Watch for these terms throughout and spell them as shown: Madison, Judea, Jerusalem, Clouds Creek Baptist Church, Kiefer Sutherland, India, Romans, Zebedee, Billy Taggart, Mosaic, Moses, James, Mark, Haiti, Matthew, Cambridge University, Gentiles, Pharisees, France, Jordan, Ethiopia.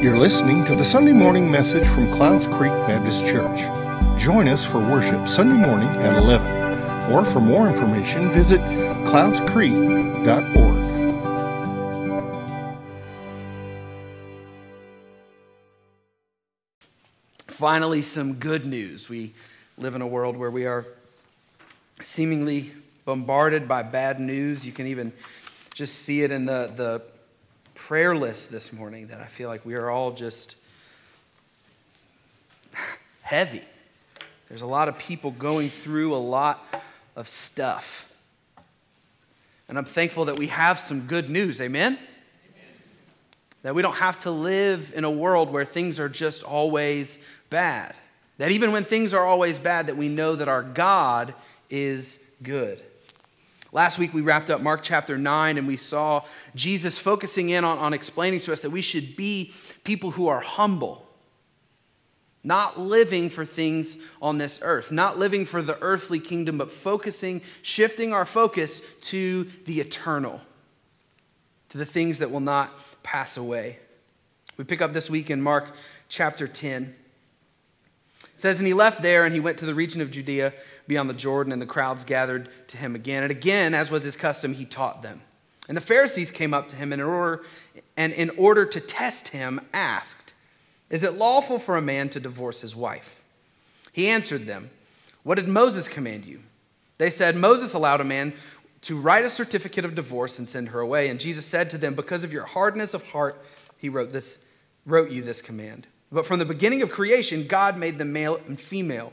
You're listening to the Sunday morning message from Clouds Creek Baptist Church. Join us for worship Sunday morning at 11. Or for more information, visit cloudscreek.org. Finally, some good news. We live in a world where we are seemingly bombarded by bad news. You can even just see it in the prayer list this morning, that I feel like we are all just heavy. There's a lot of people going through a lot of stuff. And I'm thankful that we have some good news, amen? Amen. That we don't have to live in a world where things are just always bad. That even when things are always bad, that we know that our God is good. Last week, we wrapped up Mark chapter 9, and we saw Jesus focusing in on explaining to us that we should be people who are humble, not living for things on this earth, not living for the earthly kingdom, but shifting our focus to the eternal, to the things that will not pass away. We pick up this week in Mark chapter 10. It says, and he left there and he went to the region of Judea beyond the Jordan, and the crowds gathered to him again. And again, as was his custom, he taught them. And the Pharisees came up to him in order to test him, asked, is it lawful for a man to divorce his wife? He answered them, what did Moses command you? They said, Moses allowed a man to write a certificate of divorce and send her away. And Jesus said to them, because of your hardness of heart, he wrote you this command. But from the beginning of creation, God made them male and female.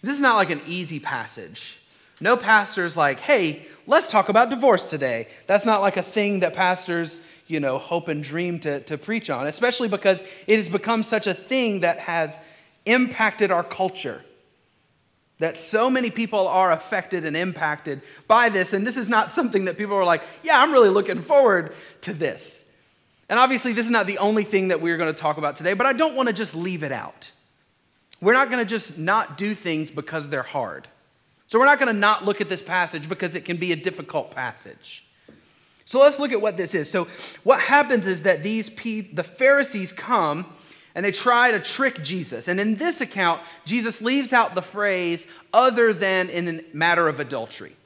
This is not like an easy passage. No pastor's like, hey, let's talk about divorce today. That's not like a thing that pastors, hope and dream to preach on, especially because it has become such a thing that has impacted our culture, that so many people are affected and impacted by this. And this is not something that people are like, yeah, I'm really looking forward to this. And obviously, this is not the only thing that we're going to talk about today, but I don't want to just leave it out. We're not going to just not do things because they're hard. So we're not going to not look at this passage because it can be a difficult passage. So let's look at what this is. So what happens is that the Pharisees come and they try to trick Jesus. And in this account, Jesus leaves out the phrase other than in the matter of adultery.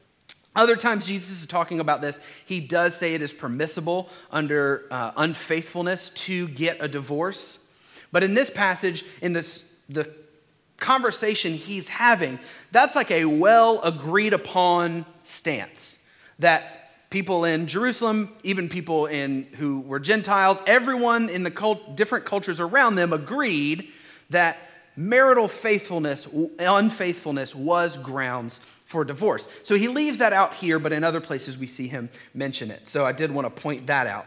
Other times Jesus is talking about this, he does say it is permissible under unfaithfulness to get a divorce. But in this passage, the conversation he's having, that's like a well-agreed-upon stance that people in Jerusalem, even people who were Gentiles, everyone in the different cultures around them agreed that marital unfaithfulness was grounds for divorce. So he leaves that out here, but in other places we see him mention it. So I did want to point that out.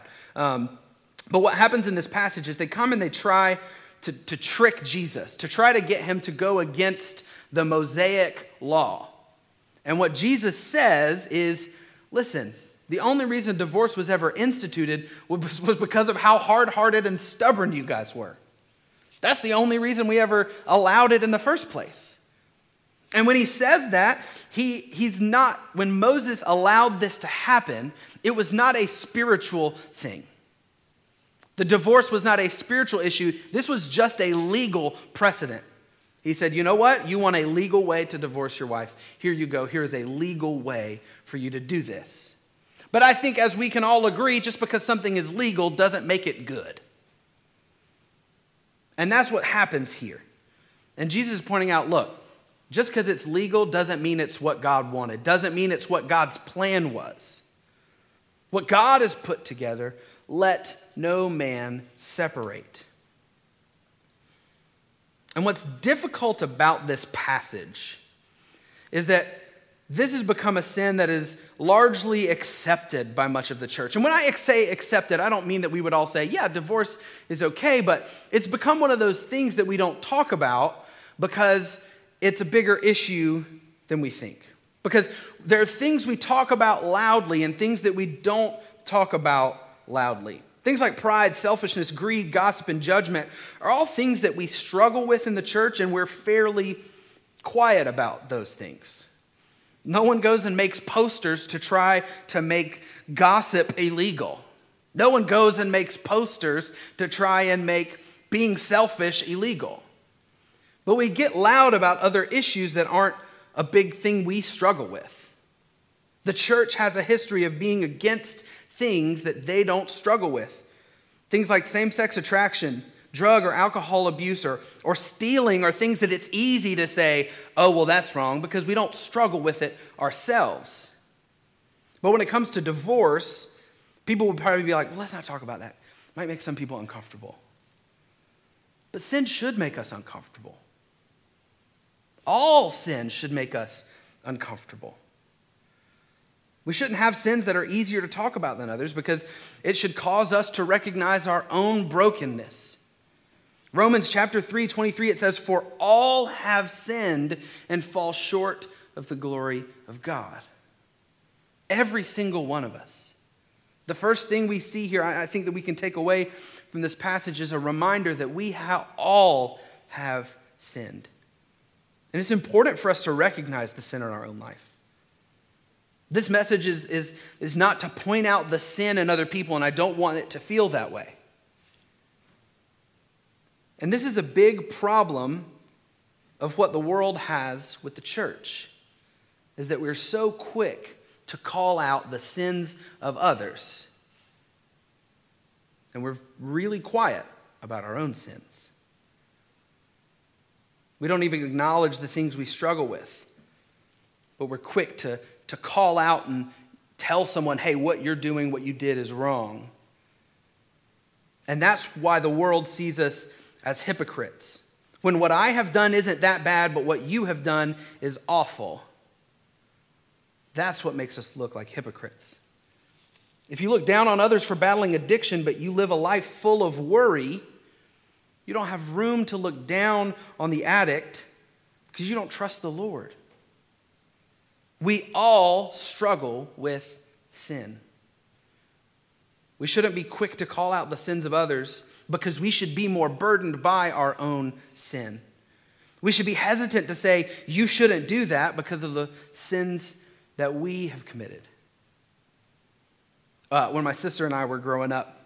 But what happens in this passage is they come and they try to trick Jesus, to try to get him to go against the Mosaic law. And what Jesus says is, listen, the only reason divorce was ever instituted was because of how hard-hearted and stubborn you guys were. That's the only reason we ever allowed it in the first place. And when he says that, when Moses allowed this to happen, it was not a spiritual thing. The divorce was not a spiritual issue. This was just a legal precedent. He said, you know what? You want a legal way to divorce your wife. Here you go. Here is a legal way for you to do this. But I think as we can all agree, just because something is legal doesn't make it good. And that's what happens here. And Jesus is pointing out, look, just because it's legal doesn't mean it's what God wanted, doesn't mean it's what God's plan was. What God has put together, let no man separate. And what's difficult about this passage is that This has become a sin that is largely accepted by much of the church. And when I say accepted, I don't mean that we would all say, yeah, divorce is okay, but it's become one of those things that we don't talk about because it's a bigger issue than we think. Because there are things we talk about loudly and things that we don't talk about loudly. Things like pride, selfishness, greed, gossip, and judgment are all things that we struggle with in the church, and we're fairly quiet about those things. No one goes and makes posters to try to make gossip illegal. No one goes and makes posters to try and make being selfish illegal. But we get loud about other issues that aren't a big thing we struggle with. The church has a history of being against things that they don't struggle with. Things like same-sex attraction, drug or alcohol abuse, or stealing are things that it's easy to say, oh, well, that's wrong, because we don't struggle with it ourselves. But when it comes to divorce, people would probably be like, well, let's not talk about that. It might make some people uncomfortable. But sin should make us uncomfortable. All sin should make us uncomfortable. We shouldn't have sins that are easier to talk about than others, because it should cause us to recognize our own brokenness. Romans chapter 3:23, it says, "For all have sinned and fall short of the glory of God." Every single one of us. The first thing we see here, I think that we can take away from this passage, is a reminder that we all have sinned. And it's important for us to recognize the sin in our own life. This message is not to point out the sin in other people, and I don't want it to feel that way. And this is a big problem of what the world has with the church, is that we're so quick to call out the sins of others, and we're really quiet about our own sins. We don't even acknowledge the things we struggle with, but we're quick to call out and tell someone, hey, what you're doing, what you did is wrong. And that's why the world sees us as hypocrites. When what I have done isn't that bad, but what you have done is awful. That's what makes us look like hypocrites. If you look down on others for battling addiction, but you live a life full of worry, you don't have room to look down on the addict because you don't trust the Lord. We all struggle with sin. We shouldn't be quick to call out the sins of others, because we should be more burdened by our own sin. We should be hesitant to say, you shouldn't do that, because of the sins that we have committed. When my sister and I were growing up,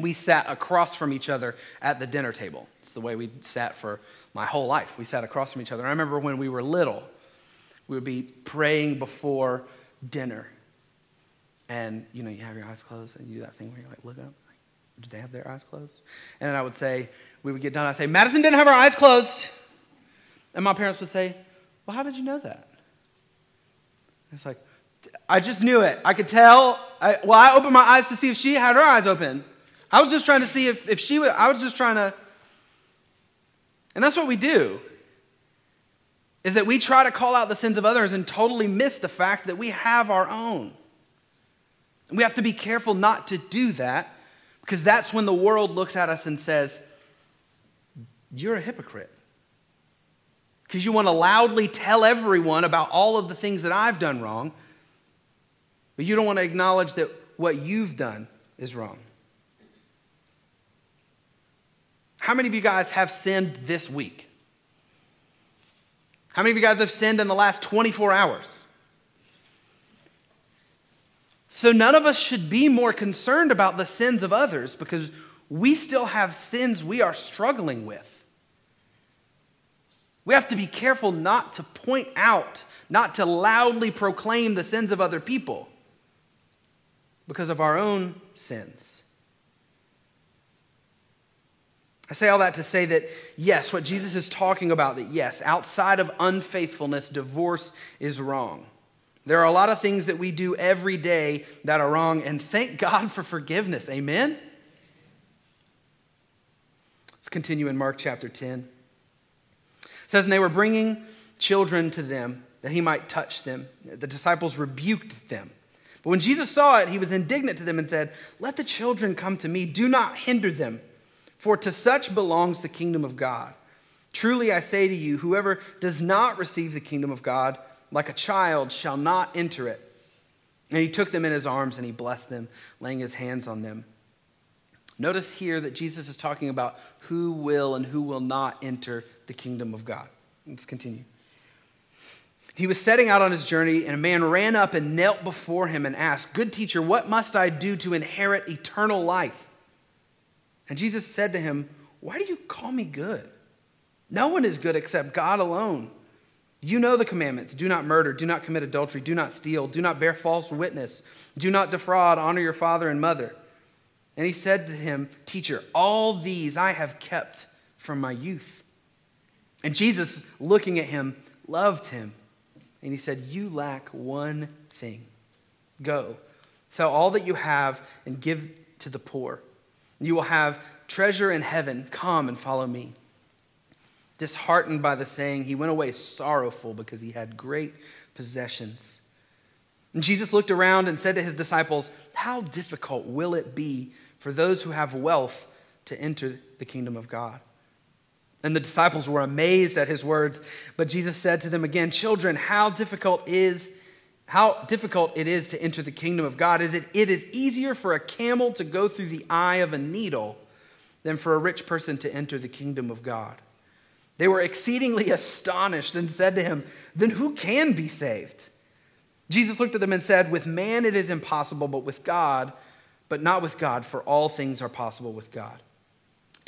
we sat across from each other at the dinner table. It's the way we sat for my whole life. We sat across from each other. And I remember when we were little, we would be praying before dinner. And, you know, you have your eyes closed and you do that thing where you're like, look up. Like, did they have their eyes closed? And then I would say, we would get done. I'd say, Madison didn't have her eyes closed. And my parents would say, well, how did you know that? And it's like, I just knew it. I could tell. I opened my eyes to see if she had her eyes open. I was just trying to see if she would. I was just trying to. And that's what we do. Is that we try to call out the sins of others and totally miss the fact that we have our own. And we have to be careful not to do that, because that's when the world looks at us and says, you're a hypocrite. Because you want to loudly tell everyone about all of the things that I've done wrong, but you don't want to acknowledge that what you've done is wrong. How many of you guys have sinned this week? How many of you guys have sinned in the last 24 hours? So none of us should be more concerned about the sins of others, because we still have sins we are struggling with. We have to be careful not to point out, not to loudly proclaim the sins of other people because of our own sins. I say all that to say that, yes, what Jesus is talking about, that yes, outside of unfaithfulness, divorce is wrong. There are a lot of things that we do every day that are wrong, and thank God for forgiveness. Amen? Let's continue in Mark chapter 10. It says, and they were bringing children to them that he might touch them. The disciples rebuked them. But when Jesus saw it, he was indignant to them and said, "Let the children come to me. Do not hinder them, for to such belongs the kingdom of God. Truly I say to you, whoever does not receive the kingdom of God like a child shall not enter it." And he took them in his arms and he blessed them, laying his hands on them. Notice here that Jesus is talking about who will and who will not enter the kingdom of God. Let's continue. He was setting out on his journey, and a man ran up and knelt before him and asked, "Good teacher, what must I do to inherit eternal life?" And Jesus said to him, "Why do you call me good? No one is good except God alone. You know the commandments. Do not murder. Do not commit adultery. Do not steal. Do not bear false witness. Do not defraud. Honor your father and mother." And he said to him, "Teacher, all these I have kept from my youth." And Jesus, looking at him, loved him. And he said, "You lack one thing. Go, sell all that you have and give to the poor. You will have treasure in heaven. Come and follow me." Disheartened by the saying, he went away sorrowful because he had great possessions. And Jesus looked around and said to his disciples, "How difficult will it be for those who have wealth to enter the kingdom of God?" And the disciples were amazed at his words, but Jesus said to them again, "Children, how difficult it is to enter the kingdom of God. It is easier for a camel to go through the eye of a needle than for a rich person to enter the kingdom of God." They were exceedingly astonished and said to him, "Then who can be saved?" Jesus looked at them and said, "With man it is impossible, but not with God, for all things are possible with God."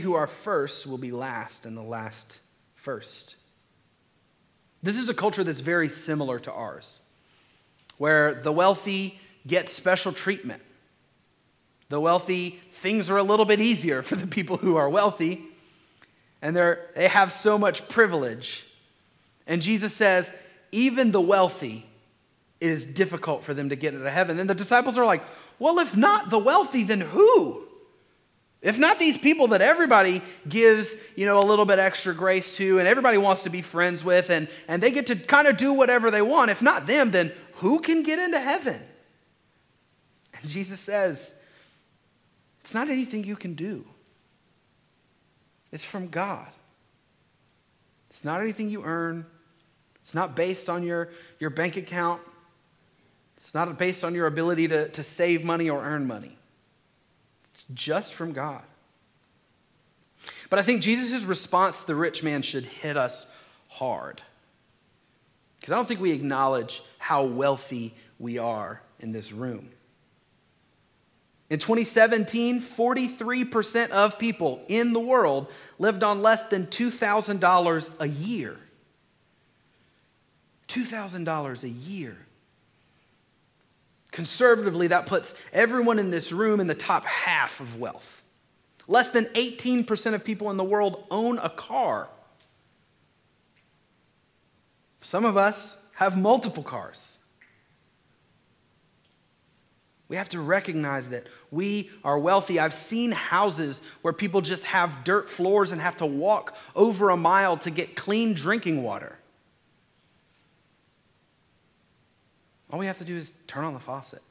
who are first will be last, and the last first." This is a culture that's very similar to ours, where the wealthy get special treatment. The wealthy, things are a little bit easier for the people who are wealthy, and they have so much privilege. And Jesus says, even the wealthy, it is difficult for them to get into heaven. And the disciples are like, well, if not the wealthy, then who? If not these people that everybody gives, a little bit extra grace to and everybody wants to be friends with and they get to kind of do whatever they want. If not them, then who can get into heaven? And Jesus says, it's not anything you can do. It's from God. It's not anything you earn. It's not based on your bank account. It's not based on your ability to save money or earn money. It's just from God. But I think Jesus' response to the rich man should hit us hard, because I don't think we acknowledge how wealthy we are in this room. In 2017, 43% of people in the world lived on less than $2,000 a year. $2,000 a year. Conservatively, that puts everyone in this room in the top half of wealth. Less than 18% of people in the world own a car. Some of us have multiple cars. We have to recognize that we are wealthy. I've seen houses where people just have dirt floors and have to walk over a mile to get clean drinking water. All we have to do is turn on the faucet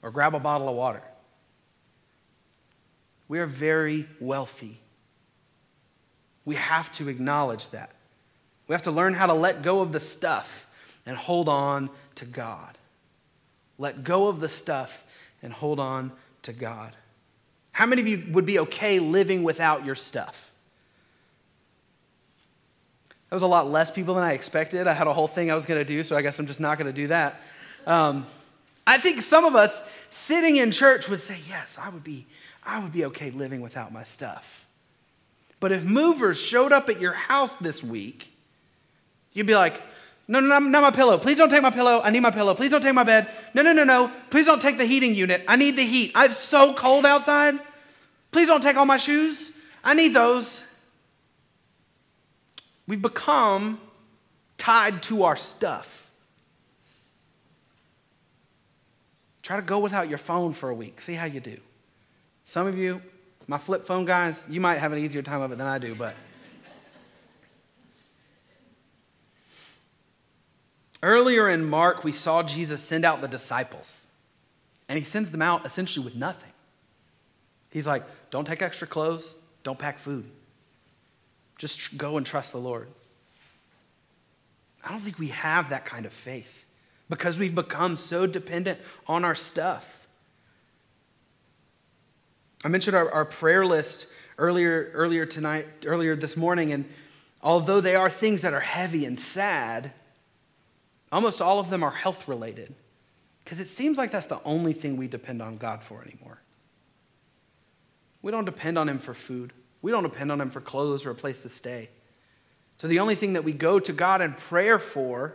or grab a bottle of water. We are very wealthy. We have to acknowledge that. We have to learn how to let go of the stuff and hold on to God. Let go of the stuff and hold on to God. How many of you would be okay living without your stuff? That was a lot less people than I expected. I had a whole thing I was going to do, so I guess I'm just not going to do that. I think some of us sitting in church would say, yes, I would be okay living without my stuff. But if movers showed up at your house this week, you'd be like, No, no, not my pillow. Please don't take my pillow. I need my pillow. Please don't take my bed. No, no, no, no. Please don't take the heating unit. I need the heat. It's so cold outside. Please don't take all my shoes. I need those. We've become tied to our stuff. Try to go without your phone for a week. See how you do. Some of you, my flip phone guys, you might have an easier time of it than I do, but... Earlier in Mark, we saw Jesus send out the disciples, and he sends them out essentially with nothing. He's like, don't take extra clothes, don't pack food. Just go and trust the Lord. I don't think we have that kind of faith because we've become so dependent on our stuff. I mentioned our prayer list earlier this morning, and although they are things that are heavy and sad, almost all of them are health-related because it seems like that's the only thing we depend on God for anymore. We don't depend on him for food. We don't depend on him for clothes or a place to stay. So the only thing that we go to God in prayer for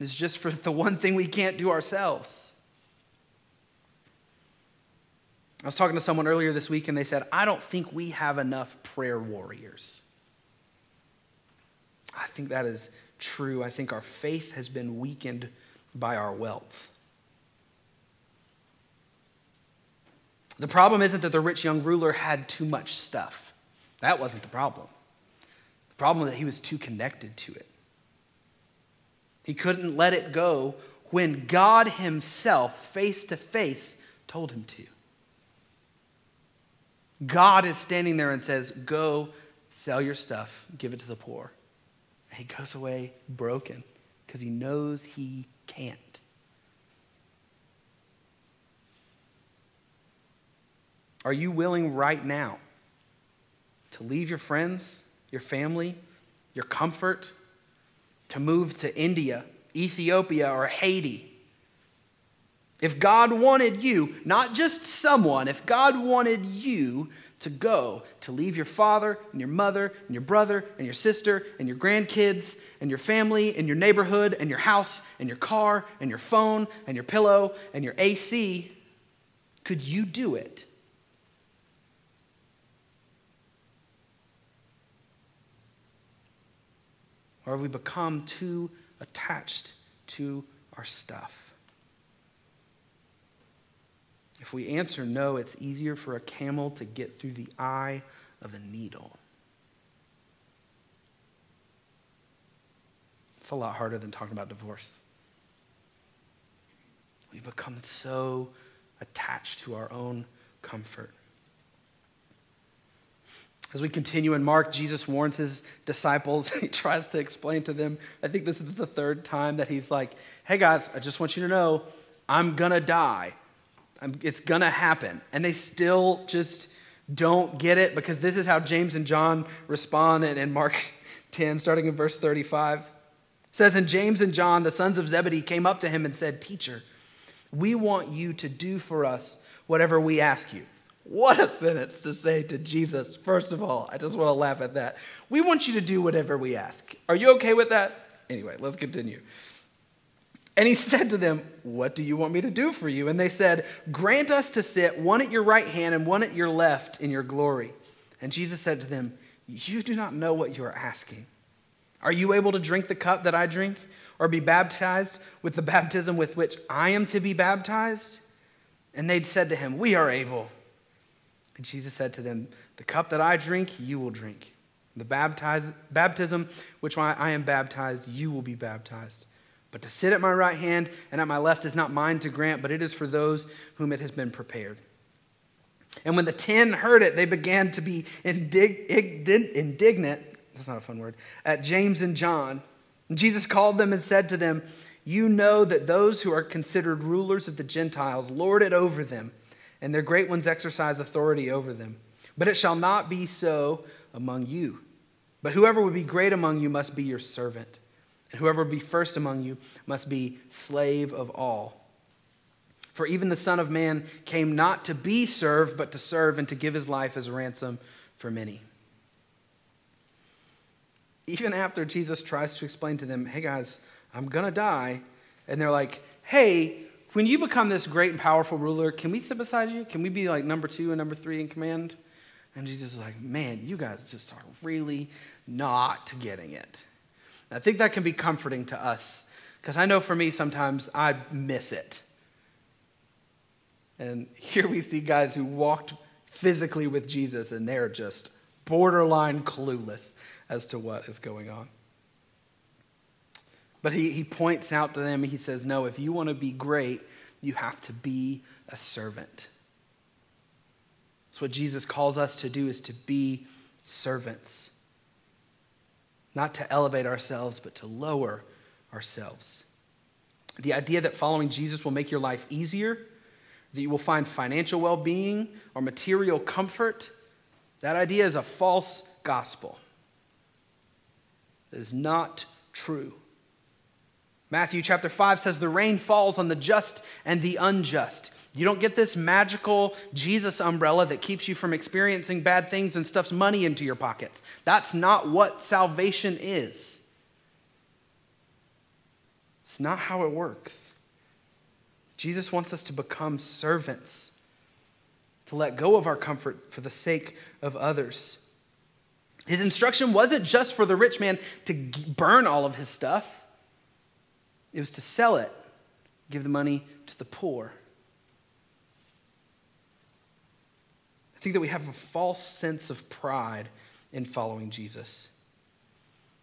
is just for the one thing we can't do ourselves. I was talking to someone earlier this week, and they said, I don't think we have enough prayer warriors. I think that is... true. I think our faith has been weakened by our wealth. The problem isn't that the rich young ruler had too much stuff. That wasn't the problem. The problem was that he was too connected to it. He couldn't let it go when God himself, face to face, told him to. God is standing there and says, go sell your stuff, give it to the poor. He goes away broken because he knows he can't. Are you willing right now to leave your friends, your family, your comfort, to move to India, Ethiopia, or Haiti? If God wanted you, not just someone, if God wanted you to go, to leave your father and your mother and your brother and your sister and your grandkids and your family and your neighborhood and your house and your car and your phone and your pillow and your AC, could you do it? Or have we become too attached to our stuff? If we answer no, it's easier for a camel to get through the eye of a needle. It's a lot harder than talking about divorce. We've become so attached to our own comfort. As we continue in Mark, Jesus warns his disciples. He tries to explain to them. I think this is the third time that he's like, hey guys, I just want you to know, I'm going to die. It's going to happen. And they still just don't get it because this is how James and John respond in Mark 10, starting in verse 35. It says, and James and John, the sons of Zebedee, came up to him and said, teacher, we want you to do for us whatever we ask you. What a sentence to say to Jesus. First of all, I just want to laugh at that. We want you to do whatever we ask. Are you okay with that? Anyway, let's continue. And he said to them, what do you want me to do for you? And they said, grant us to sit one at your right hand and one at your left in your glory. And Jesus said to them, you do not know what you are asking. Are you able to drink the cup that I drink or be baptized with the baptism with which I am to be baptized? And they said to him, we are able. And Jesus said to them, the cup that I drink, you will drink. The baptism which I am baptized, you will be baptized. But to sit at my right hand and at my left is not mine to grant, but it is for those whom it has been prepared. And when the 10 heard it, they began to be indignant, that's not a fun word, at James and John. And Jesus called them and said to them, you know that those who are considered rulers of the Gentiles lord it over them, and their great ones exercise authority over them. But it shall not be so among you. But whoever would be great among you must be your servant. And whoever be first among you must be slave of all. For even the Son of Man came not to be served, but to serve and to give his life as a ransom for many. even after Jesus tries to explain to them, hey guys, I'm going to die. And they're like, hey, when you become this great and powerful ruler, can we sit beside you? Can we be like number two and number three in command? And Jesus is like, man, you guys just are really not getting it. And I think that can be comforting to us, because I know for me sometimes I miss it. And here we see guys who walked physically with Jesus, and they're just borderline clueless as to what is going on. But he points out to them, he says, no, if you want to be great, you have to be a servant. That's what Jesus calls us to do, is to be servants. Not to elevate ourselves, but to lower ourselves. The idea that following Jesus will make your life easier, that you will find financial well-being or material comfort, that idea is a false gospel. It is not true. Matthew chapter 5 says the rain falls on the just and the unjust. You don't get this magical Jesus umbrella that keeps you from experiencing bad things and stuffs money into your pockets. That's not what salvation is. It's not how it works. Jesus wants us to become servants, to let go of our comfort for the sake of others. His instruction wasn't just for the rich man to burn all of his stuff. It was to sell it, give the money to the poor. I think that we have a false sense of pride in following Jesus.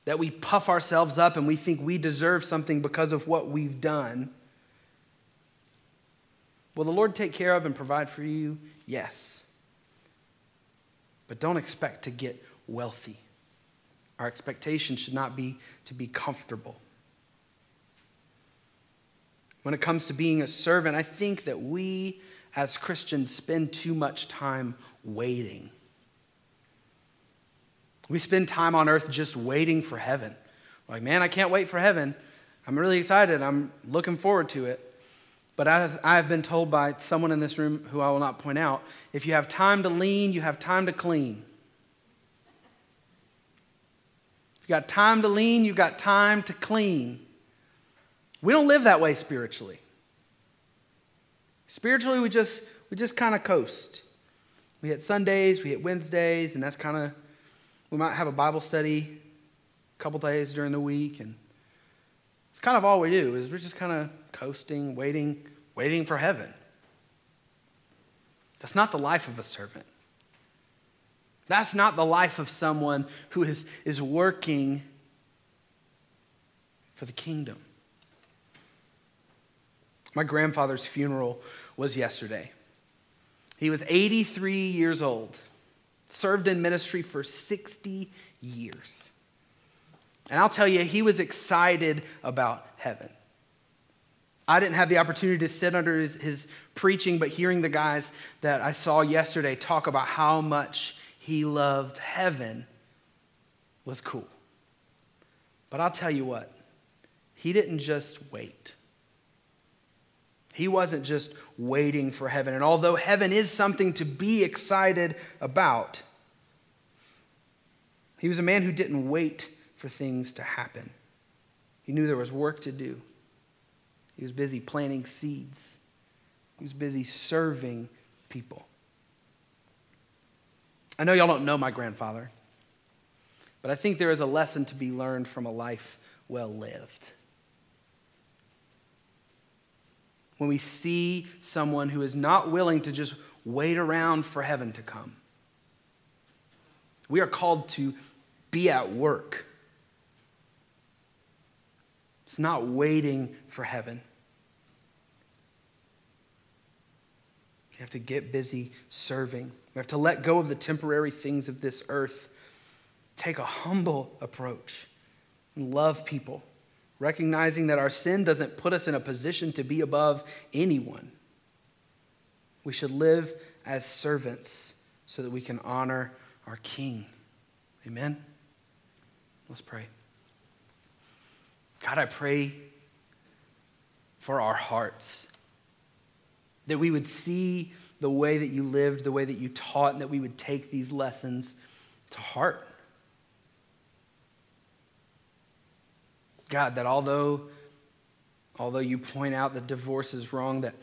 That we puff ourselves up and we think we deserve something because of what we've done. Will the Lord take care of and provide for you? Yes. But don't expect to get wealthy. Our expectation should not be to be comfortable. When it comes to being a servant, I think that we as Christians spend too much time waiting. We spend time on earth just waiting for heaven. Like, man, I can't wait for heaven. I'm really excited. I'm looking forward to it. But as I've been told by someone in this room who I will not point out, if you have time to lean, you have time to clean. If you got time to lean, you got time to clean. We don't live that way spiritually. Spiritually, we just kind of coast. We hit Sundays, we hit Wednesdays, and that's kind of, we might have a Bible study a couple days during the week, and it's kind of all we do is we're just kind of coasting, waiting for heaven. That's not the life of a servant. That's not the life of someone who is working for the kingdom. My grandfather's funeral was yesterday. He was 83 years old, served in ministry for 60 years. And I'll tell you, he was excited about heaven. I didn't have the opportunity to sit under his preaching, but hearing the guys that I saw yesterday talk about how much he loved heaven was cool. But I'll tell you what, he didn't just wait. He wasn't just waiting for heaven. And although heaven is something to be excited about, he was a man who didn't wait for things to happen. He knew there was work to do. He was busy planting seeds. He was busy serving people. I know y'all don't know my grandfather, but I think there is a lesson to be learned from a life well lived. When we see someone who is not willing to just wait around for heaven to come. We are called to be at work. It's not waiting for heaven. We have to get busy serving. We have to let go of the temporary things of this earth. Take a humble approach and love people. Recognizing that our sin doesn't put us in a position to be above anyone. We should live as servants so that we can honor our King. Amen? Let's pray. God, I pray for our hearts, that we would see the way that you lived, the way that you taught, and that we would take these lessons to heart. God, that although you point out that divorce is wrong, that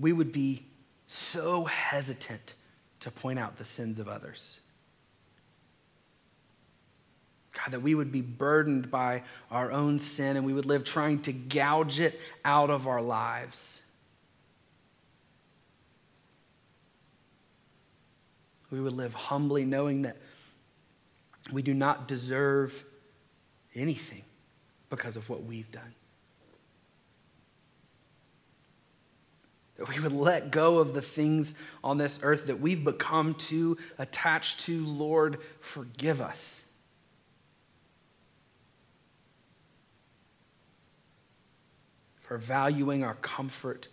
we would be so hesitant to point out the sins of others. God, that we would be burdened by our own sin and we would live trying to gouge it out of our lives. We would live humbly, knowing that we do not deserve anything because of what we've done. That we would let go of the things on this earth that we've become too attached to. Lord, forgive us. For valuing our comfort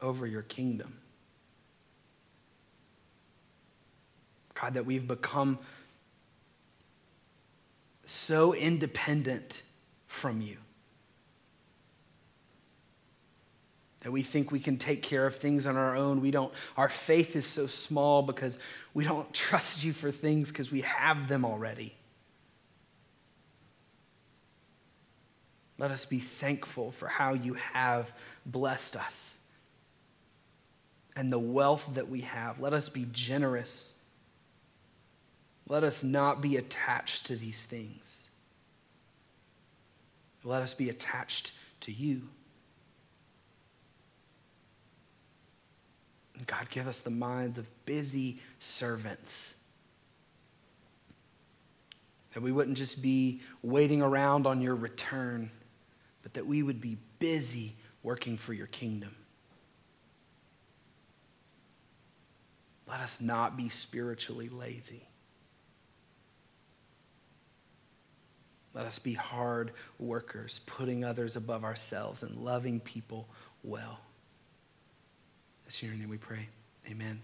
over your kingdom. God, that we've become so independent from you that we think we can take care of things on our own. Our faith is so small because we don't trust you for things because we have them already. Let us be thankful for how you have blessed us and the wealth that we have. Let us be generous. Let us not be attached to these things. Let us be attached to you. God, give us the minds of busy servants, that we wouldn't just be waiting around on your return, but that we would be busy working for your kingdom. Let us not be spiritually lazy. Let us be hard workers, putting others above ourselves and loving people well. That's in your name we pray. Amen.